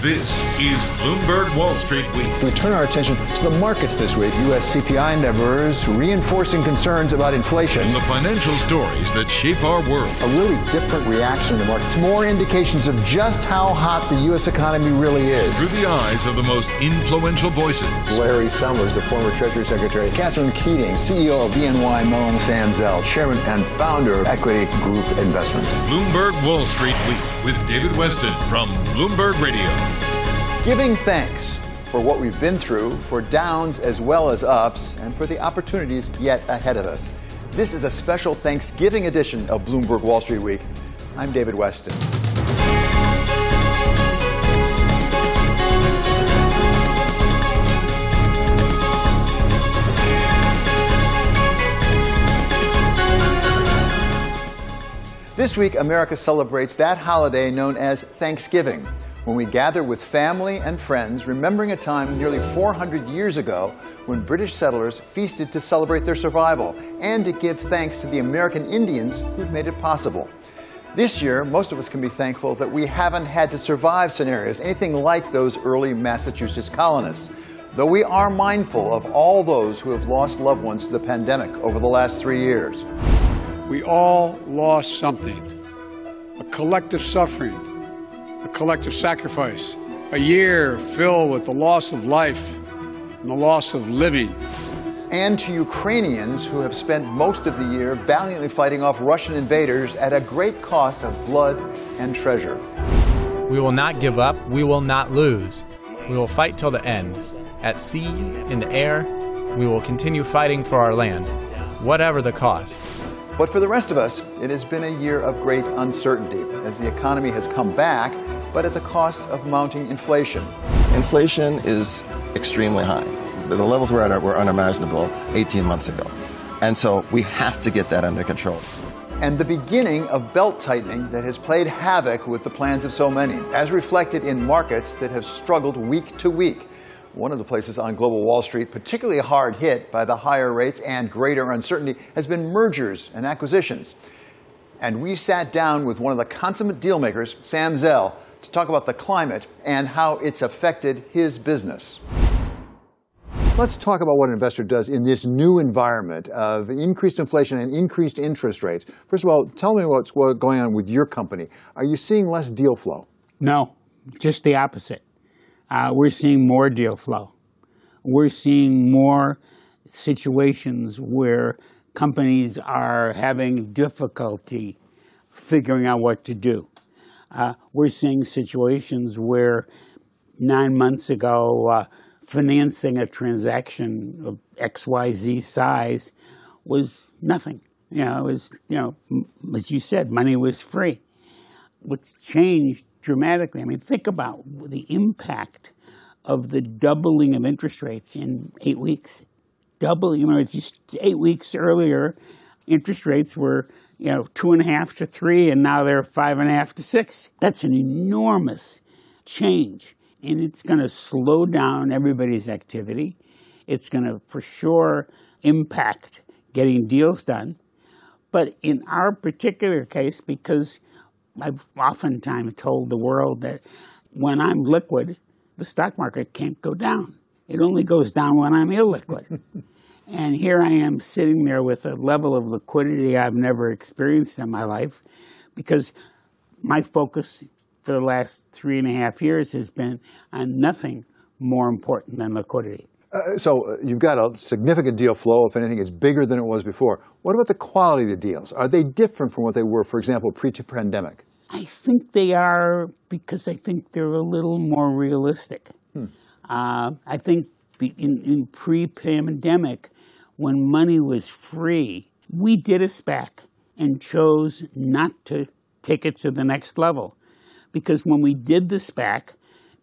This is Bloomberg Wall Street Week. We turn our attention to the markets this week. U.S. CPI numbers reinforcing concerns about inflation. And the financial stories that shape our world. A really different reaction in the markets. More indications of just how hot the U.S. economy really is. Through the eyes of the most influential voices. Larry Summers, the former Treasury Secretary. Catherine Keating, CEO of BNY Mellon. Sam Zell, Chairman and Founder of Equity Group Investment. Bloomberg Wall Street Week with David Weston from Bloomberg Radio. Giving thanks for what we've been through, for downs as well as ups, and for the opportunities yet ahead of us. This is a special Thanksgiving edition of Bloomberg Wall Street Week. I'm David Weston. This week, America celebrates that holiday known as Thanksgiving, when we gather with family and friends, remembering a time nearly 400 years ago when British settlers feasted to celebrate their survival and to give thanks to the American Indians who'd made it possible. This year, most of us can be thankful that we haven't had to survive scenarios anything like those early Massachusetts colonists, though we are mindful of all those who have lost loved ones to the pandemic over the last 3 years. We all lost something, a collective suffering, a collective sacrifice, a year filled with the loss of life and the loss of living. And to Ukrainians who have spent most of the year valiantly fighting off Russian invaders at a great cost of blood and treasure. We will not give up. We will not lose. We will fight till the end. At sea, in the air, we will continue fighting for our land, whatever the cost. But for the rest of us, it has been a year of great uncertainty as the economy has come back, but at the cost of mounting inflation. Inflation is extremely high. The levels we're at were unimaginable 18 months ago. And so we have to get that under control. And the beginning of belt tightening that has played havoc with the plans of so many, as reflected in markets that have struggled week to week. One of the places on global Wall Street particularly hard hit by the higher rates and greater uncertainty has been mergers and acquisitions. And we sat down with one of the consummate deal makers, Sam Zell, to talk about the climate and how it's affected his business. Let's talk about what an investor does in this new environment of increased inflation and increased interest rates. First of all, tell me what's going on with your company. Are you seeing less deal flow? No, just the opposite. We're seeing more deal flow. We're seeing more situations where companies are having difficulty figuring out what to do. We're seeing situations where 9 months ago, financing a transaction of XYZ size was nothing. You know, it was, as you said, money was free. What's changed dramatically. I mean, think about the impact of the doubling of interest rates in 8 weeks. double, you know, just 8 weeks earlier, interest rates were, 2.5 to 3, and now they're 5.5 to 6. That's an enormous change, and it's going to slow down everybody's activity. It's going to, for sure, impact getting deals done. But in our particular case, because I've oftentimes told the world that when I'm liquid, the stock market can't go down. It only goes down when I'm illiquid. And here I am sitting there with a level of liquidity I've never experienced in my life, because my focus for the last 3.5 years has been on nothing more important than liquidity. So you've got a significant deal flow. If anything, it's bigger than it was before. What about the quality of the deals? Are they different from what they were, for example, pre-pandemic? I think they are, because I think they're a little more realistic. I think in pre-pandemic, when money was free, we did a SPAC and chose not to take it to the next level. Because when we did the SPAC,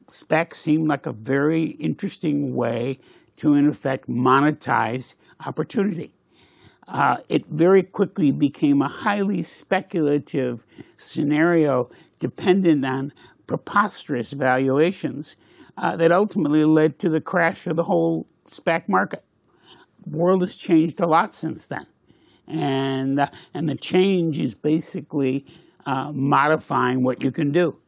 SPAC seemed like a very interesting way to, in effect, monetize opportunity. It very quickly became a highly speculative scenario dependent on preposterous valuations that ultimately led to the crash of the whole SPAC market. The world has changed a lot since then. And the change is basically modifying what you can do.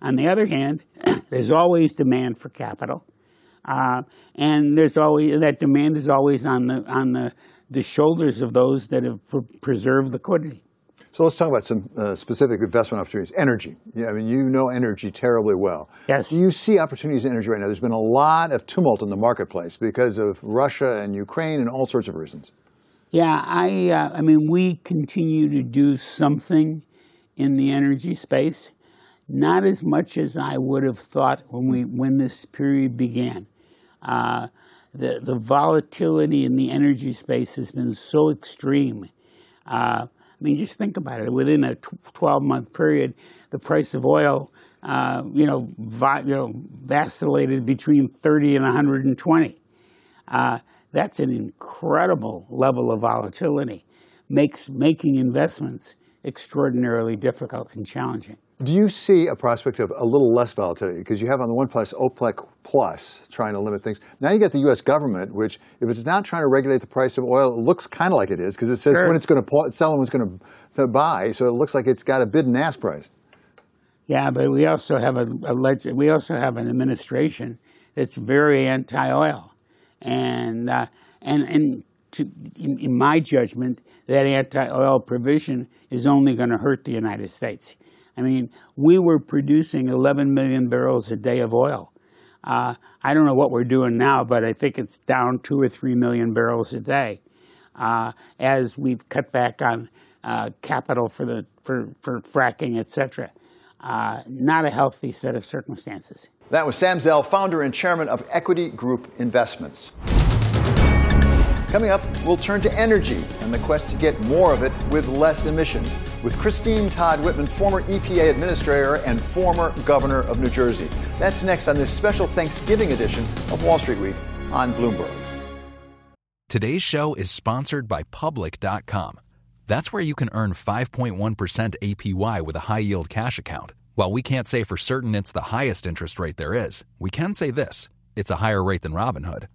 On the other hand, there's always demand for capital, and there's always that demand is always on the shoulders of those that have preserved liquidity. So let's talk about some specific investment opportunities. Energy. Yeah, I mean, you know energy terribly well. Yes. Do you see opportunities in energy right now? There's been a lot of tumult in the marketplace because of Russia and Ukraine and all sorts of reasons. Yeah, I mean, we continue to do something in the energy space. Not as much as I would have thought when this period began. The volatility in the energy space has been so extreme. I mean, just think about it. Within a 12-month period, the price of oil, vacillated between 30 and 120. That's an incredible level of volatility. Making investments extraordinarily difficult and challenging. Do you see a prospect of a little less volatility? Because you have on the one place OPEC Plus trying to limit things. Now you got the U.S. government, which if it's not trying to regulate the price of oil, it looks kind of like it is, because it says when it's going to sell and when it's going to buy. So it looks like it's got a bid and ask price. Yeah, but we also have an administration that's very anti-oil, and in my judgment, that anti-oil provision is only going to hurt the United States. I mean, we were producing 11 million barrels a day of oil. I don't know what we're doing now, but I think it's down 2 or 3 million barrels a day as we've cut back on capital for fracking, et cetera. Not a healthy set of circumstances. That was Sam Zell, founder and chairman of Equity Group Investments. Coming up, we'll turn to energy and the quest to get more of it with less emissions with Christine Todd Whitman, former EPA administrator and former governor of New Jersey. That's next on this special Thanksgiving edition of Wall Street Week on Bloomberg. Today's show is sponsored by Public.com. That's where you can earn 5.1% APY with a high-yield cash account. While we can't say for certain it's the highest interest rate there is, we can say this. It's a higher rate than Robinhood,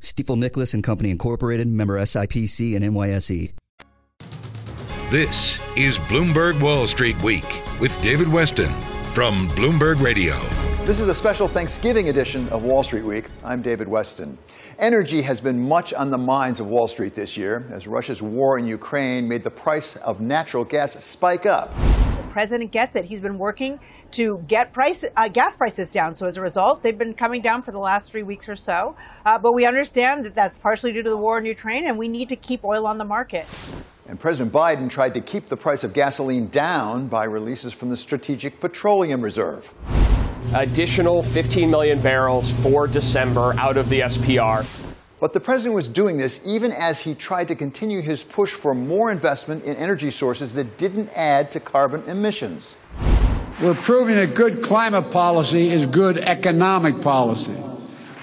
Stifel Nicholas and Company Incorporated, member SIPC and NYSE. This is Bloomberg Wall Street Week with David Weston from Bloomberg Radio. This is a special Thanksgiving edition of Wall Street Week. I'm David Weston. Energy has been much on the minds of Wall Street this year as Russia's war in Ukraine made the price of natural gas spike up. President gets it. He's been working to get gas prices down. So as a result, they've been coming down for the last 3 weeks or so. But we understand that that's partially due to the war in Ukraine, and we need to keep oil on the market. And President Biden tried to keep the price of gasoline down by releases from the Strategic Petroleum Reserve. Additional 15 million barrels for December out of the SPR. But the president was doing this even as he tried to continue his push for more investment in energy sources that didn't add to carbon emissions. We're proving that good climate policy is good economic policy.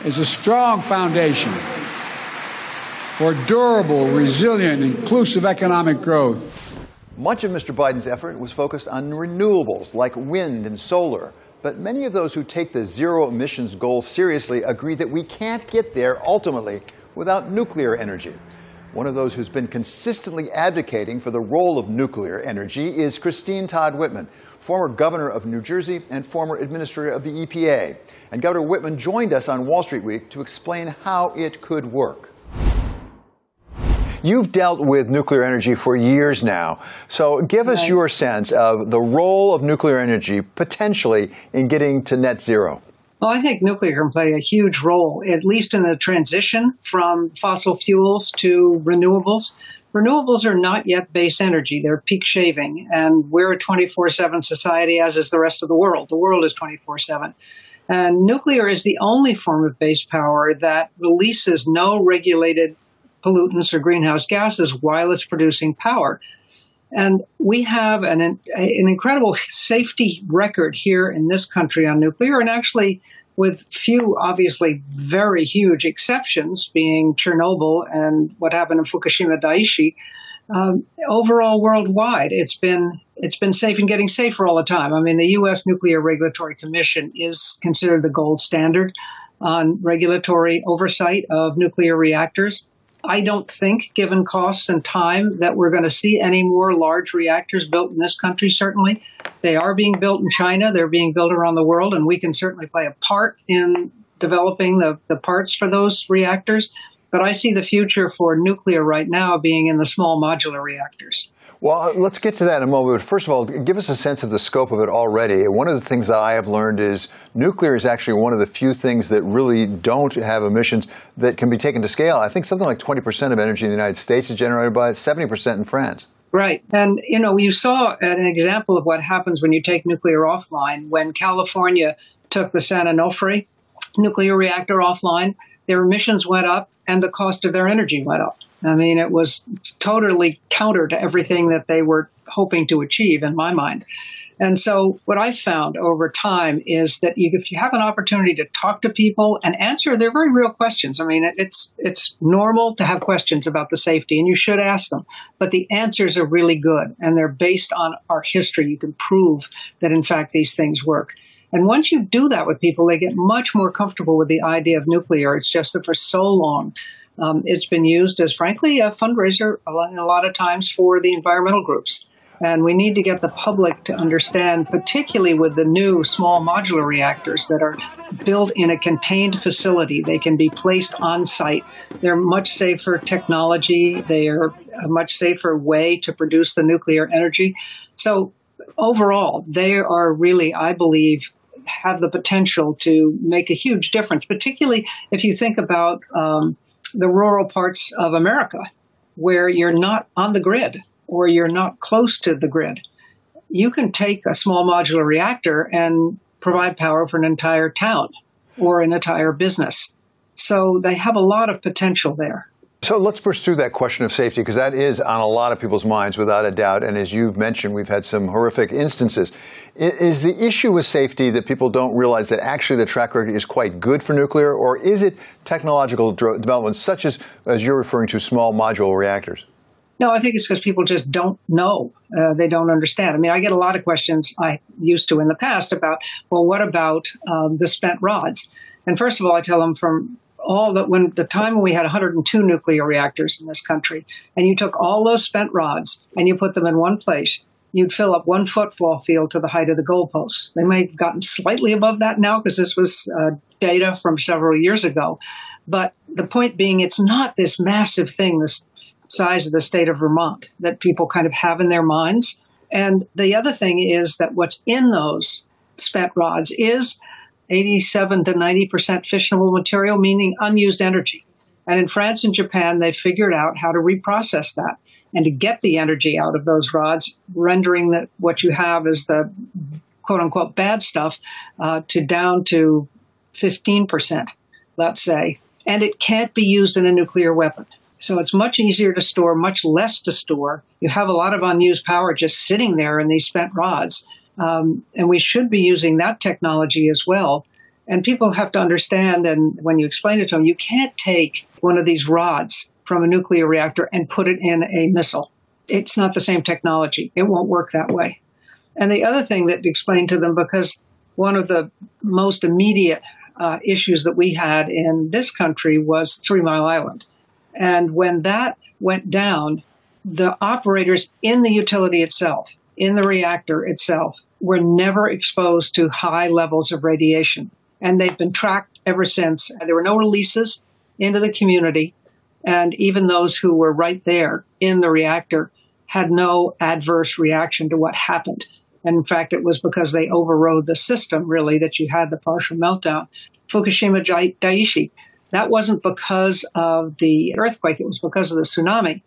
It's a strong foundation for durable, resilient, inclusive economic growth. Much of Mr. Biden's effort was focused on renewables like wind and solar. But many of those who take the zero emissions goal seriously agree that we can't get there ultimately without nuclear energy. One of those who's been consistently advocating for the role of nuclear energy is Christine Todd Whitman, former governor of New Jersey and former administrator of the EPA. And Governor Whitman joined us on Wall Street Week to explain how it could work. You've dealt with nuclear energy for years now, so give us your sense of the role of nuclear energy potentially in getting to net zero. Well, I think nuclear can play a huge role, at least in the transition from fossil fuels to renewables. Renewables are not yet base energy. They're peak shaving, and we're a 24/7 society, as is the rest of the world. The world is 24/7. And nuclear is the only form of base power that releases no regulated pollutants or greenhouse gases while it's producing power. And we have an incredible safety record here in this country on nuclear, and actually with few, obviously, very huge exceptions, being Chernobyl and what happened in Fukushima Daiichi. Overall, worldwide, it's been safe and getting safer all the time. I mean, the U.S. Nuclear Regulatory Commission is considered the gold standard on regulatory oversight of nuclear reactors. I don't think, given costs and time, that we're going to see any more large reactors built in this country, certainly. They are being built in China. They're being built around the world, and we can certainly play a part in developing the parts for those reactors. But I see the future for nuclear right now being in the small modular reactors. Well, let's get to that in a moment. But first of all, give us a sense of the scope of it already. One of the things that I have learned is nuclear is actually one of the few things that really don't have emissions that can be taken to scale. I think something like 20% of energy in the United States is generated by it, 70% in France. Right. And, you know, you saw an example of what happens when you take nuclear offline. When California took the San Onofre nuclear reactor offline, their emissions went up and the cost of their energy went up. I mean, it was totally counter to everything that they were hoping to achieve, in my mind. And so what I found over time is that if you have an opportunity to talk to people and answer their very real questions, I mean, it's normal to have questions about the safety, and you should ask them. But the answers are really good, and they're based on our history. You can prove that, in fact, these things work. And once you do that with people, they get much more comfortable with the idea of nuclear. It's just that for so long, it's been used as, frankly, a fundraiser a lot of times for the environmental groups. And we need to get the public to understand, particularly with the new small modular reactors that are built in a contained facility. They can be placed on site. They're much safer technology. They are a much safer way to produce the nuclear energy. So overall, they are really, I believe, have the potential to make a huge difference, particularly if you think about the rural parts of America, where you're not on the grid or you're not close to the grid. You can take a small modular reactor and provide power for an entire town or an entire business. So they have a lot of potential there. So let's pursue that question of safety, because that is on a lot of people's minds, without a doubt. And as you've mentioned, we've had some horrific instances. Is the issue with safety that people don't realize that actually the track record is quite good for nuclear, or is it technological developments such as you're referring to, small modular reactors? No, I think it's because people just don't know. They don't understand. I mean, I get a lot of questions I used to in the past about, well, what about the spent rods? And first of all, I tell them from all that when the time we had 102 nuclear reactors in this country, and you took all those spent rods and you put them in one place, you'd fill up one football field to the height of the goalposts. They may have gotten slightly above that now because this was data from several years ago. But the point being, it's not this massive thing, this size of the state of Vermont, that people kind of have in their minds. And the other thing is that what's in those spent rods is 87 to 90% fissionable material, meaning unused energy. And in France and Japan, they figured out how to reprocess that and to get the energy out of those rods, rendering that what you have is the quote unquote bad stuff to down to 15%, let's say. And it can't be used in a nuclear weapon. So it's much easier to store, much less to store. You have a lot of unused power just sitting there in these spent rods. And we should be using that technology as well. And people have to understand, and when you explain it to them, you can't take one of these rods from a nuclear reactor and put it in a missile. It's not the same technology. It won't work that way. And the other thing that explained to them, because one of the most immediate issues that we had in this country was Three Mile Island. And when that went down, the operators in the utility itself, in the reactor itself, were never exposed to high levels of radiation. And they've been tracked ever since. There were no releases into the community. And even those who were right there in the reactor had no adverse reaction to what happened. And in fact, it was because they overrode the system, really, that you had the partial meltdown. Fukushima Daiichi, that wasn't because of the earthquake. It was because of the tsunami.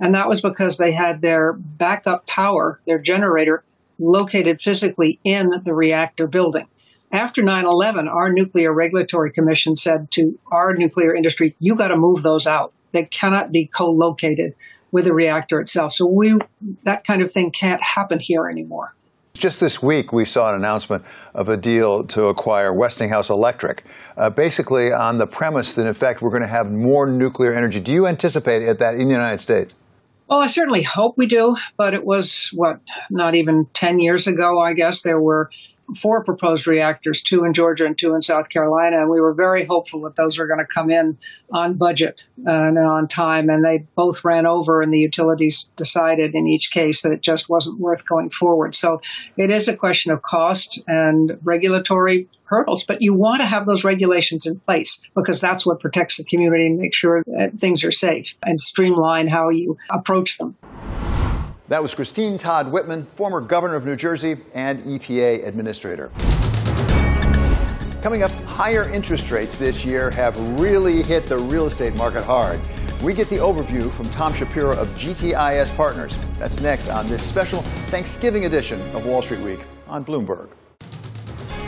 And that was because they had their backup power, their generator, located physically in the reactor building. After 9/11, our Nuclear Regulatory Commission said to our nuclear industry, you got to move those out. They cannot be co-located with the reactor itself. So that kind of thing can't happen here anymore. Just this week, we saw an announcement of a deal to acquire Westinghouse Electric, basically on the premise that, in fact, we're going to have more nuclear energy. Do you anticipate that in the United States? Well, I certainly hope we do, but it was, not even 10 years ago, I guess. There were 4 proposed reactors, 2 in Georgia and 2 in South Carolina, and we were very hopeful that those were going to come in on budget and on time, and they both ran over, and the utilities decided in each case that it just wasn't worth going forward. So it is a question of cost and regulatory hurdles, but you want to have those regulations in place because that's what protects the community and makes sure that things are safe and streamline how you approach them. That was Christine Todd Whitman, former governor of New Jersey and EPA administrator. Coming up, higher interest rates this year have really hit the real estate market hard. We get the overview from Tom Shapiro of GTIS Partners. That's next on this special Thanksgiving edition of Wall Street Week on Bloomberg.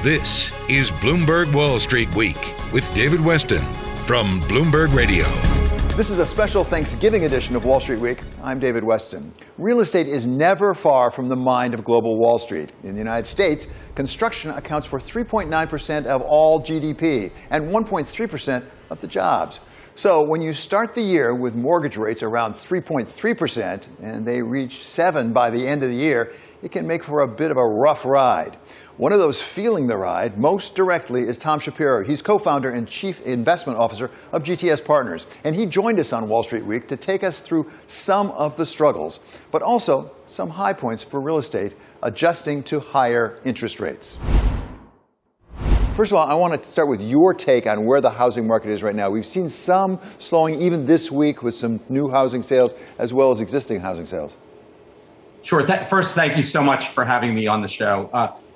This is Bloomberg Wall Street Week with David Weston from Bloomberg Radio. This is a special Thanksgiving edition of Wall Street Week. I'm David Weston. Real estate is never far from the mind of global Wall Street. In the United States, construction accounts for 3.9% of all GDP and 1.3% of the jobs. So when you start the year with mortgage rates around 3.3% and they reach 7 by the end of the year, it can make for a bit of a rough ride. One of those feeling the ride most directly is Tom Shapiro. He's co-founder and chief investment officer of GTIS Partners. And he joined us on Wall Street Week to take us through some of the struggles, but also some high points for real estate adjusting to higher interest rates. First of all, I want to start with your take on where the housing market is right now. We've seen some slowing even this week with some new housing sales as well as existing housing sales. Sure. First, thank you so much for having me on the show.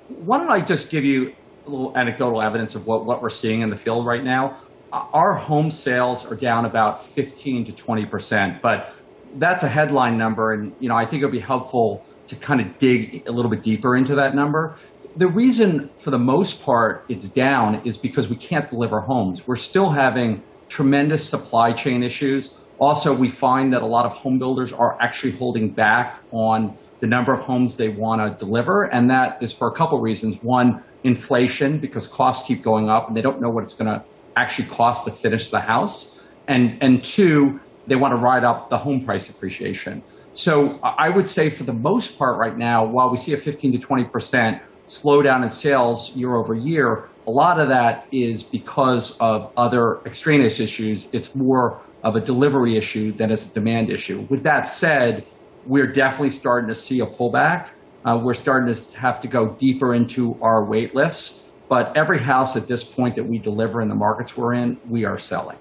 Why don't I just give you a little anecdotal evidence of what we're seeing in the field right now. Our home sales are down about 15% to 20%, but that's a headline number. And, you know, I think it'll be helpful to kind of dig a little bit deeper into that number. The reason for the most part it's down is because we can't deliver homes. We're still having tremendous supply chain issues. Also, we find that a lot of home builders are actually holding back on the number of homes they want to deliver. And that is for a couple reasons. One, inflation, because costs keep going up and they don't know what it's going to actually cost to finish the house. And two, they want to ride up the home price appreciation. So I would say for the most part right now, while we see a 15 to 20% slowdown in sales year over year, a lot of that is because of other extraneous issues. It's more of a delivery issue than it's a demand issue. With that said, we're definitely starting to see a pullback. We're starting to have to go deeper into our wait lists. But every house at this point that we deliver in the markets we're in, we are selling.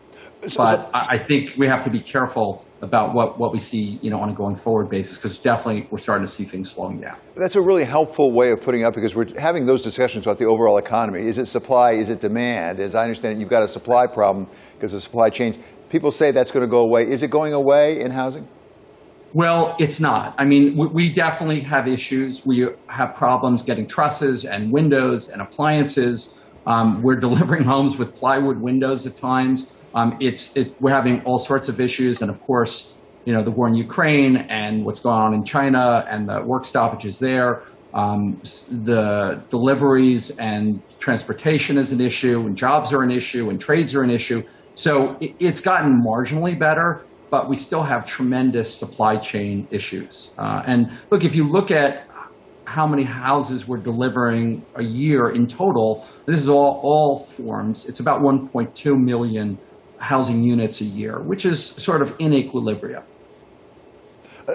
But I think we have to be careful about what we see, you know, on a going forward basis, because definitely we're starting to see things slowing down. That's a really helpful way of putting it up, because we're having those discussions about the overall economy. Is it supply? Is it demand? As I understand it, you've got a supply problem because of supply chains. People say that's going to go away. Is it going away in housing? Well, it's not. I mean, we definitely have issues. We have problems getting trusses and windows and appliances. We're delivering homes with plywood windows at times. We're having all sorts of issues. And of course, you know, the war in Ukraine and what's going on in China and the work stoppages there, the deliveries and transportation is an issue, and jobs are an issue, and trades are an issue. So it's gotten marginally better, but we still have tremendous supply chain issues. And look, if you look at how many houses we're delivering a year in total, this is all forms, it's about 1.2 million housing units a year, which is sort of in equilibrium.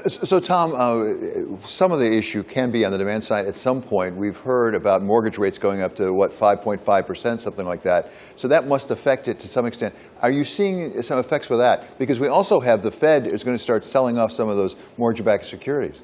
So, Tom, some of the issue can be on the demand side at some point. We've heard about mortgage rates going up to, what, 5.5%, something like that. So that must affect it to some extent. Are you seeing some effects with that? Because we also have the Fed is going to start selling off some of those mortgage-backed securities.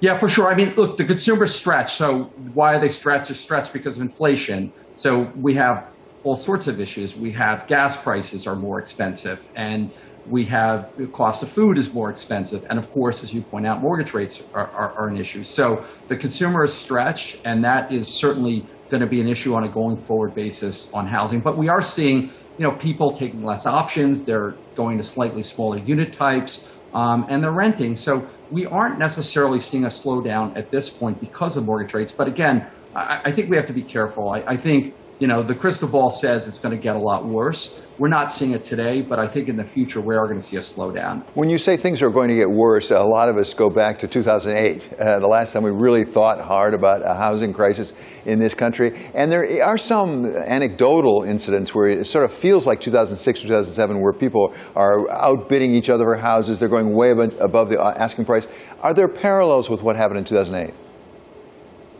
Yeah, for sure. I mean, look, the consumer's stretched. So why are they stretched? They're stretched because of inflation. So we have all sorts of issues. We have gas prices are more expensive, and we have the cost of food is more expensive. And of course, as you point out, mortgage rates are an issue. So the consumer is stretched, and that is certainly going to be an issue on a going forward basis on housing. But we are seeing, you know, people taking less options. They're going to slightly smaller unit types. And they're renting. So we aren't necessarily seeing a slowdown at this point because of mortgage rates. But again, I think we have to be careful. I think, you know, the crystal ball says it's going to get a lot worse. We're not seeing it today, but I think in the future we are going to see a slowdown. When you say things are going to get worse, a lot of us go back to 2008, the last time we really thought hard about a housing crisis in this country. And there are some anecdotal incidents where it sort of feels like 2006, 2007, where people are outbidding each other for houses. They're going way above the asking price. Are there parallels with what happened in 2008?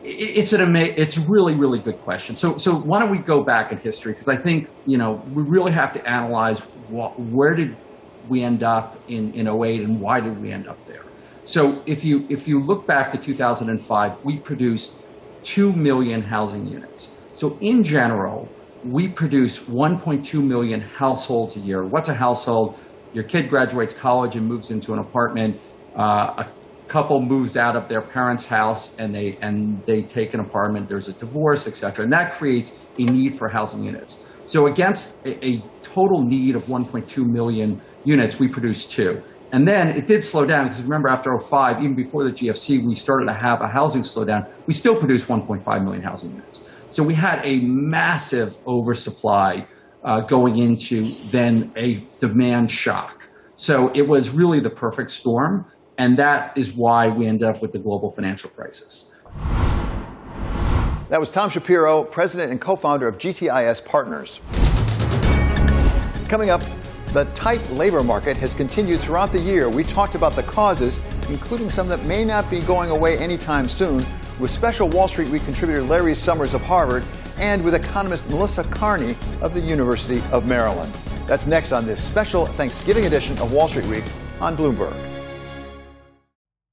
It's a really, really good question. So why don't we go back in history? Because I think, you know, we really have to analyze where did we end up in 08 and why did we end up there? So if you look back to 2005, we produced 2 million housing units. So in general, we produce 1.2 million households a year. What's a household? Your kid graduates college and moves into an apartment. Couple moves out of their parents' house and they take an apartment, there's a divorce, etc. And that creates a need for housing units. So against a total need of 1.2 million units, we produced 2. And then it did slow down, because remember after 05, even before the GFC, we started to have a housing slowdown. We still produced 1.5 million housing units. So we had a massive oversupply going into then a demand shock. So it was really the perfect storm. And that is why we end up with the global financial crisis. That was Tom Shapiro, president and co-founder of GTIS Partners. Coming up, the tight labor market has continued throughout the year. We talked about the causes, including some that may not be going away anytime soon, with special Wall Street Week contributor Larry Summers of Harvard and with economist Melissa Kearney of the University of Maryland. That's next on this special Thanksgiving edition of Wall Street Week on Bloomberg.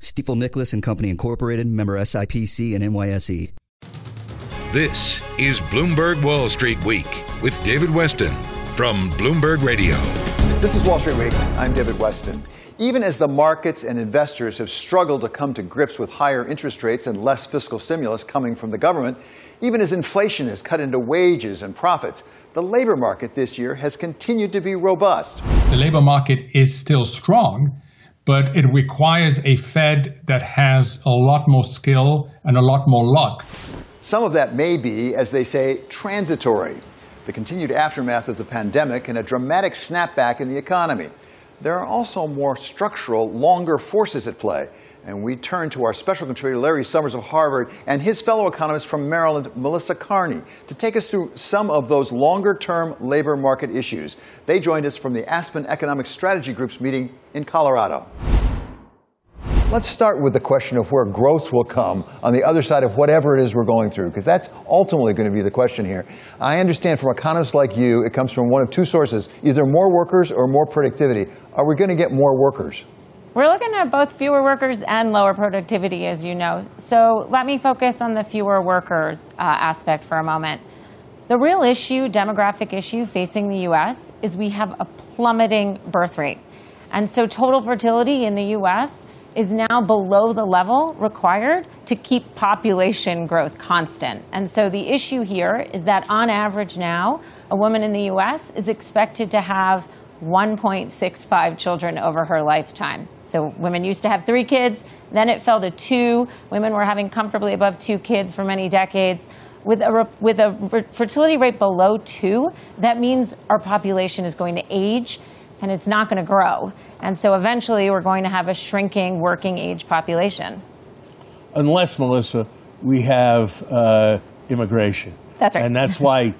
Stifel Nicholas and Company Incorporated, member SIPC and NYSE. This is Bloomberg Wall Street Week with David Weston from Bloomberg Radio. This is Wall Street Week. I'm David Weston. Even as the markets and investors have struggled to come to grips with higher interest rates and less fiscal stimulus coming from the government, even as inflation has cut into wages and profits, the labor market this year has continued to be robust. The labor market is still strong, but it requires a Fed that has a lot more skill and a lot more luck. Some of that may be, as they say, transitory. The continued aftermath of the pandemic and a dramatic snapback in the economy. There are also more structural, longer forces at play. And we turn to our special contributor, Larry Summers of Harvard, and his fellow economist from Maryland, Melissa Kearney, to take us through some of those longer-term labor market issues. They joined us from the Aspen Economic Strategy Group's meeting in Colorado. Let's start with the question of where growth will come on the other side of whatever it is we're going through, because that's ultimately going to be the question here. I understand from economists like you, it comes from one of two sources, either more workers or more productivity. Are we going to get more workers? We're looking at both fewer workers and lower productivity, as you know. So let me focus on the fewer workers aspect for a moment. The real issue, demographic issue facing the U.S. is we have a plummeting birth rate. And so total fertility in the U.S. is now below the level required to keep population growth constant. And so the issue here is that on average now, a woman in the U.S. is expected to have 1.65 children over her lifetime. So women used to have 3 kids, then it fell to 2. Women were having comfortably above 2 kids for many decades. With a fertility rate below 2, that means our population is going to age and it's not going to grow. And so eventually we're going to have a shrinking working age population. Unless, Melissa, we have immigration. That's right. And that's why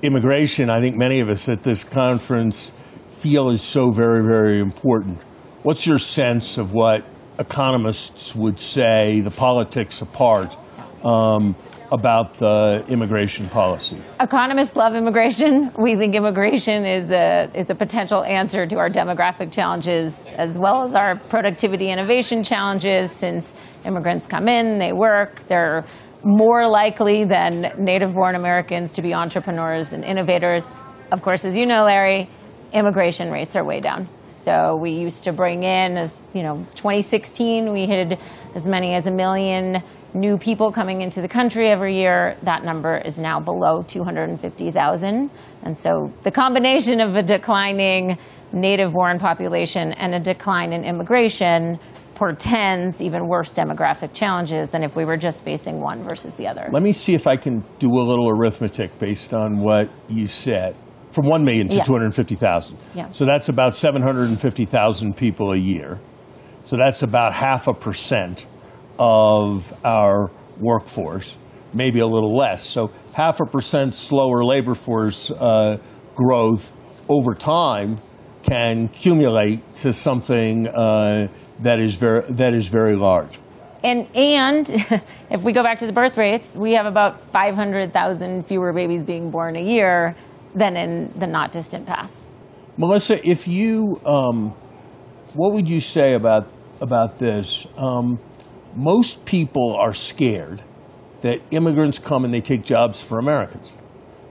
immigration, I think many of us at this conference feel is so very, very important. What's your sense of what economists would say, the politics apart, about the immigration policy? Economists love immigration. We think immigration is a potential answer to our demographic challenges as well as our productivity innovation challenges. Since immigrants come in, they work, they're more likely than native-born Americans to be entrepreneurs and innovators. Of course, as you know, Larry, immigration rates are way down. So we used to bring in, as you know, 2016, we had as many as 1 million new people coming into the country every year. That number is now below 250,000. And so the combination of a declining native-born population and a decline in immigration portends even worse demographic challenges than if we were just facing one versus the other. Let me see if I can do a little arithmetic based on what you said. From 1 million to 250,000. Yeah. So that's about 750,000 people a year. So that's about 0.5% of our workforce, maybe a little less. So 0.5% slower labor force growth over time can accumulate to something that is very large. And if we go back to the birth rates, we have about 500,000 fewer babies being born a year than in the not distant past. Melissa, if you, what would you say about this? Most people are scared that immigrants come and they take jobs for Americans,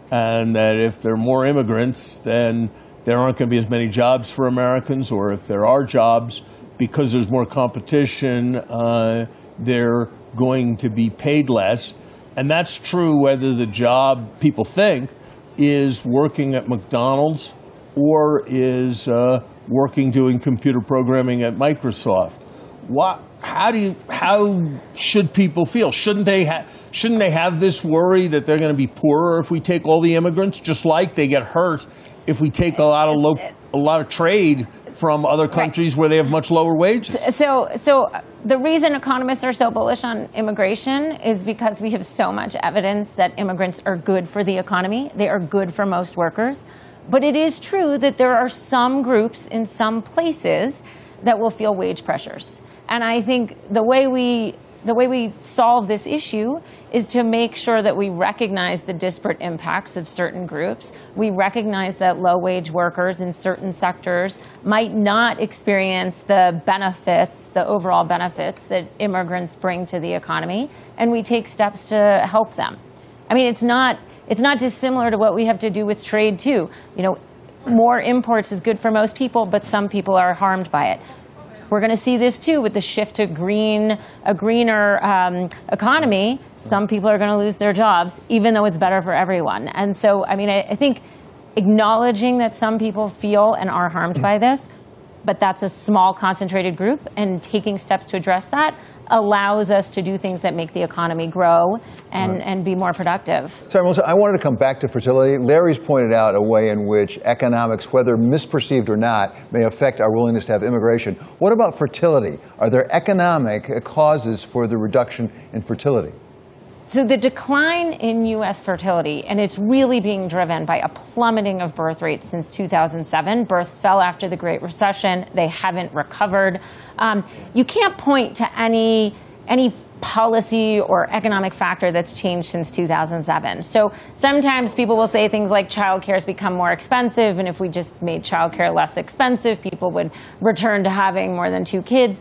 and that if there are more immigrants, then there aren't going to be as many jobs for Americans, or if there are jobs, because there's more competition, they're going to be paid less. And that's true whether the job, people think, is working at McDonald's or is working doing computer programming at Microsoft. How should people feel? Shouldn't they have this worry that they're going to be poorer if we take all the immigrants, just like they get hurt if we take a lot of trade from other countries where they have much lower wages? So the reason economists are so bullish on immigration is because we have so much evidence that immigrants are good for the economy. They are good for most workers. But it is true that there are some groups in some places that will feel wage pressures. And I think the way we solve this issue is to make sure that we recognize the disparate impacts of certain groups. We recognize that low-wage workers in certain sectors might not experience the benefits, the overall benefits that immigrants bring to the economy, and we take steps to help them. I mean, it's not dissimilar to what we have to do with trade too. You know, more imports is good for most people, but some people are harmed by it. We're going to see this, too, with the shift to a greener economy. Some people are going to lose their jobs, even though it's better for everyone. And so, I mean, I think acknowledging that some people feel and are harmed by this, but that's a small, concentrated group, and taking steps to address that allows us to do things that make the economy grow and be more productive. Sorry, Melissa, I wanted to come back to fertility. Larry's pointed out a way in which economics, whether misperceived or not, may affect our willingness to have immigration. What about fertility? Are there economic causes for the reduction in fertility? So the decline in U.S. fertility, and it's really being driven by a plummeting of birth rates since 2007. Births fell after the Great Recession. They haven't recovered. You can't point to any policy or economic factor that's changed since 2007. So sometimes people will say things like childcare has become more expensive, and if we just made childcare less expensive, people would return to having more than 2 kids.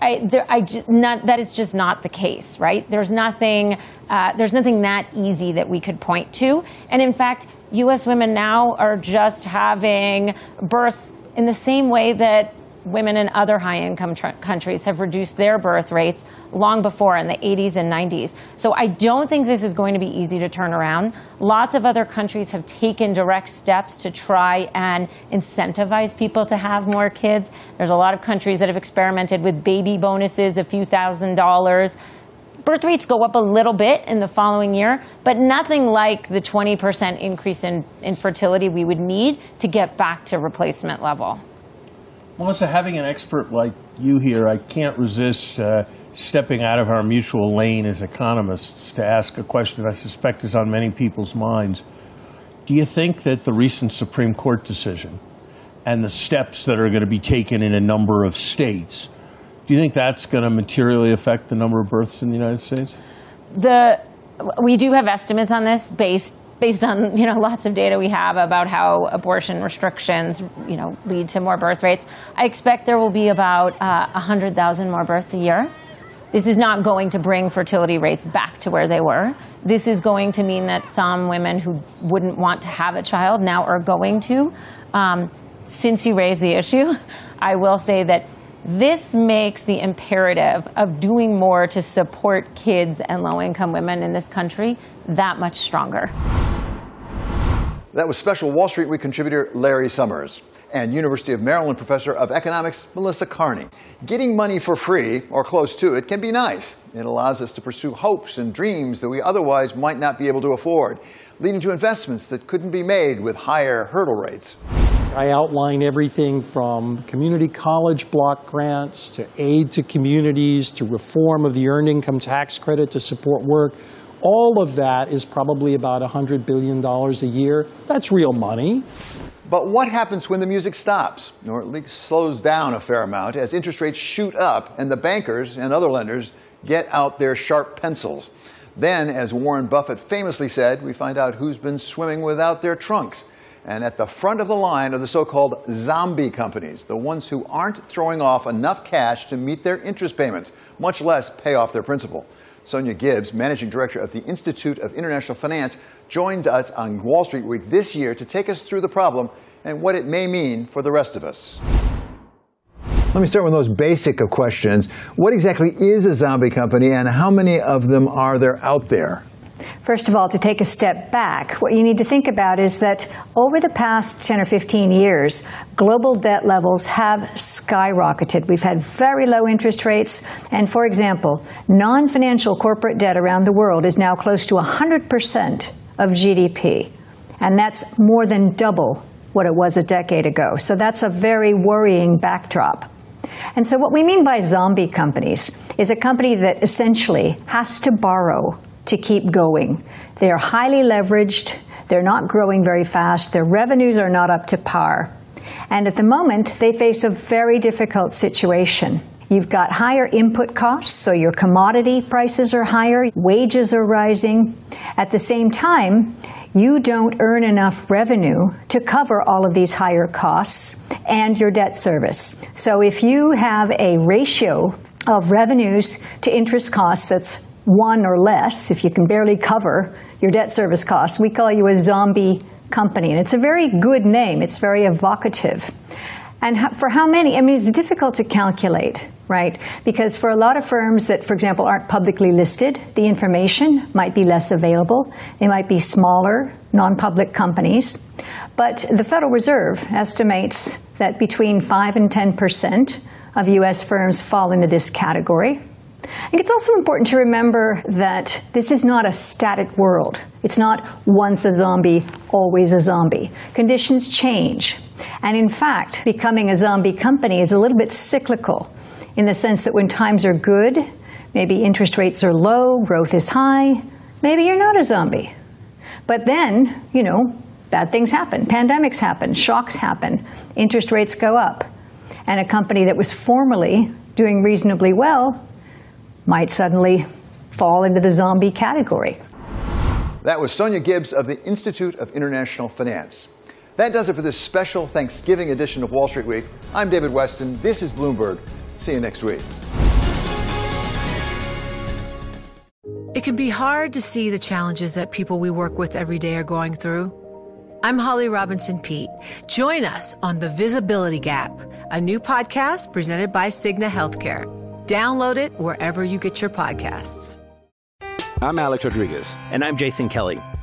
That is just not the case, right? There's nothing that easy that we could point to. And in fact, U.S. women now are just having births in the same way that women in other high-income countries have reduced their birth rates long before, in the 80s and 90s. So I don't think this is going to be easy to turn around. Lots of other countries have taken direct steps to try and incentivize people to have more kids. There's a lot of countries that have experimented with baby bonuses, a few $1,000s. Birth rates go up a little bit in the following year, but nothing like the 20% increase in fertility we would need to get back to replacement level. Melissa, having an expert like you here, I can't resist stepping out of our mutual lane as economists to ask a question I suspect is on many people's minds. Do you think that the recent Supreme Court decision and the steps that are going to be taken in a number of states, do you think that's going to materially affect the number of births in the United States? We do have estimates on this based on, you know, lots of data we have about how abortion restrictions, you know, lead to more birth rates. I expect there will be about 100,000 more births a year. This is not going to bring fertility rates back to where they were. This is going to mean that some women who wouldn't want to have a child now are going to. Since you raised the issue, I will say that this makes the imperative of doing more to support kids and low-income women in this country that much stronger. That was special Wall Street Week contributor Larry Summers and University of Maryland professor of economics Melissa Kearney. Getting money for free, or close to it, can be nice. It allows us to pursue hopes and dreams that we otherwise might not be able to afford, leading to investments that couldn't be made with higher hurdle rates. I outline everything from community college block grants to aid to communities to reform of the earned income tax credit to support work. All of that is probably about $100 billion a year. That's real money. But what happens when the music stops, or at least slows down a fair amount, as interest rates shoot up and the bankers and other lenders get out their sharp pencils? Then, as Warren Buffett famously said, we find out who's been swimming without their trunks. And at the front of the line are the so-called zombie companies, the ones who aren't throwing off enough cash to meet their interest payments, much less pay off their principal. Sonia Gibbs, managing director of the Institute of International Finance, joins us on Wall Street Week this year to take us through the problem and what it may mean for the rest of us. Let me start with those basic of questions. What exactly is a zombie company, and how many of them are there out there? First of all, to take a step back, what you need to think about is that over the past 10 or 15 years, global debt levels have skyrocketed. We've had very low interest rates. And for example, non-financial corporate debt around the world is now close to 100% of GDP. And that's more than double what it was a decade ago. So that's a very worrying backdrop. And so what we mean by zombie companies is a company that essentially has to borrow to keep going. They are highly leveraged. They're not growing very fast. Their revenues are not up to par. And at the moment, they face a very difficult situation. You've got higher input costs, so your commodity prices are higher, wages are rising. At the same time, you don't earn enough revenue to cover all of these higher costs and your debt service. So if you have a ratio of revenues to interest costs that's one or less, if you can barely cover your debt service costs, we call you a zombie company. And it's a very good name. It's very evocative. And for how many? I mean, it's difficult to calculate, right? Because for a lot of firms that, for example, aren't publicly listed, the information might be less available. They might be smaller, non-public companies. But the Federal Reserve estimates that between 5 and 10% of U.S. firms fall into this category. I think it's also important to remember that this is not a static world. It's not once a zombie, always a zombie. Conditions change. And in fact, becoming a zombie company is a little bit cyclical in the sense that when times are good, maybe interest rates are low, growth is high, maybe you're not a zombie. But then, you know, bad things happen. Pandemics happen. Shocks happen. Interest rates go up. And a company that was formerly doing reasonably well might suddenly fall into the zombie category. That was Sonia Gibbs of the Institute of International Finance. That does it for this special Thanksgiving edition of Wall Street Week. I'm David Weston. This is Bloomberg. See you next week. It can be hard to see the challenges that people we work with every day are going through. I'm Holly Robinson Peete. Join us on The Visibility Gap, a new podcast presented by Cigna Healthcare. Download it wherever you get your podcasts. I'm Alex Rodriguez. And I'm Jason Kelly.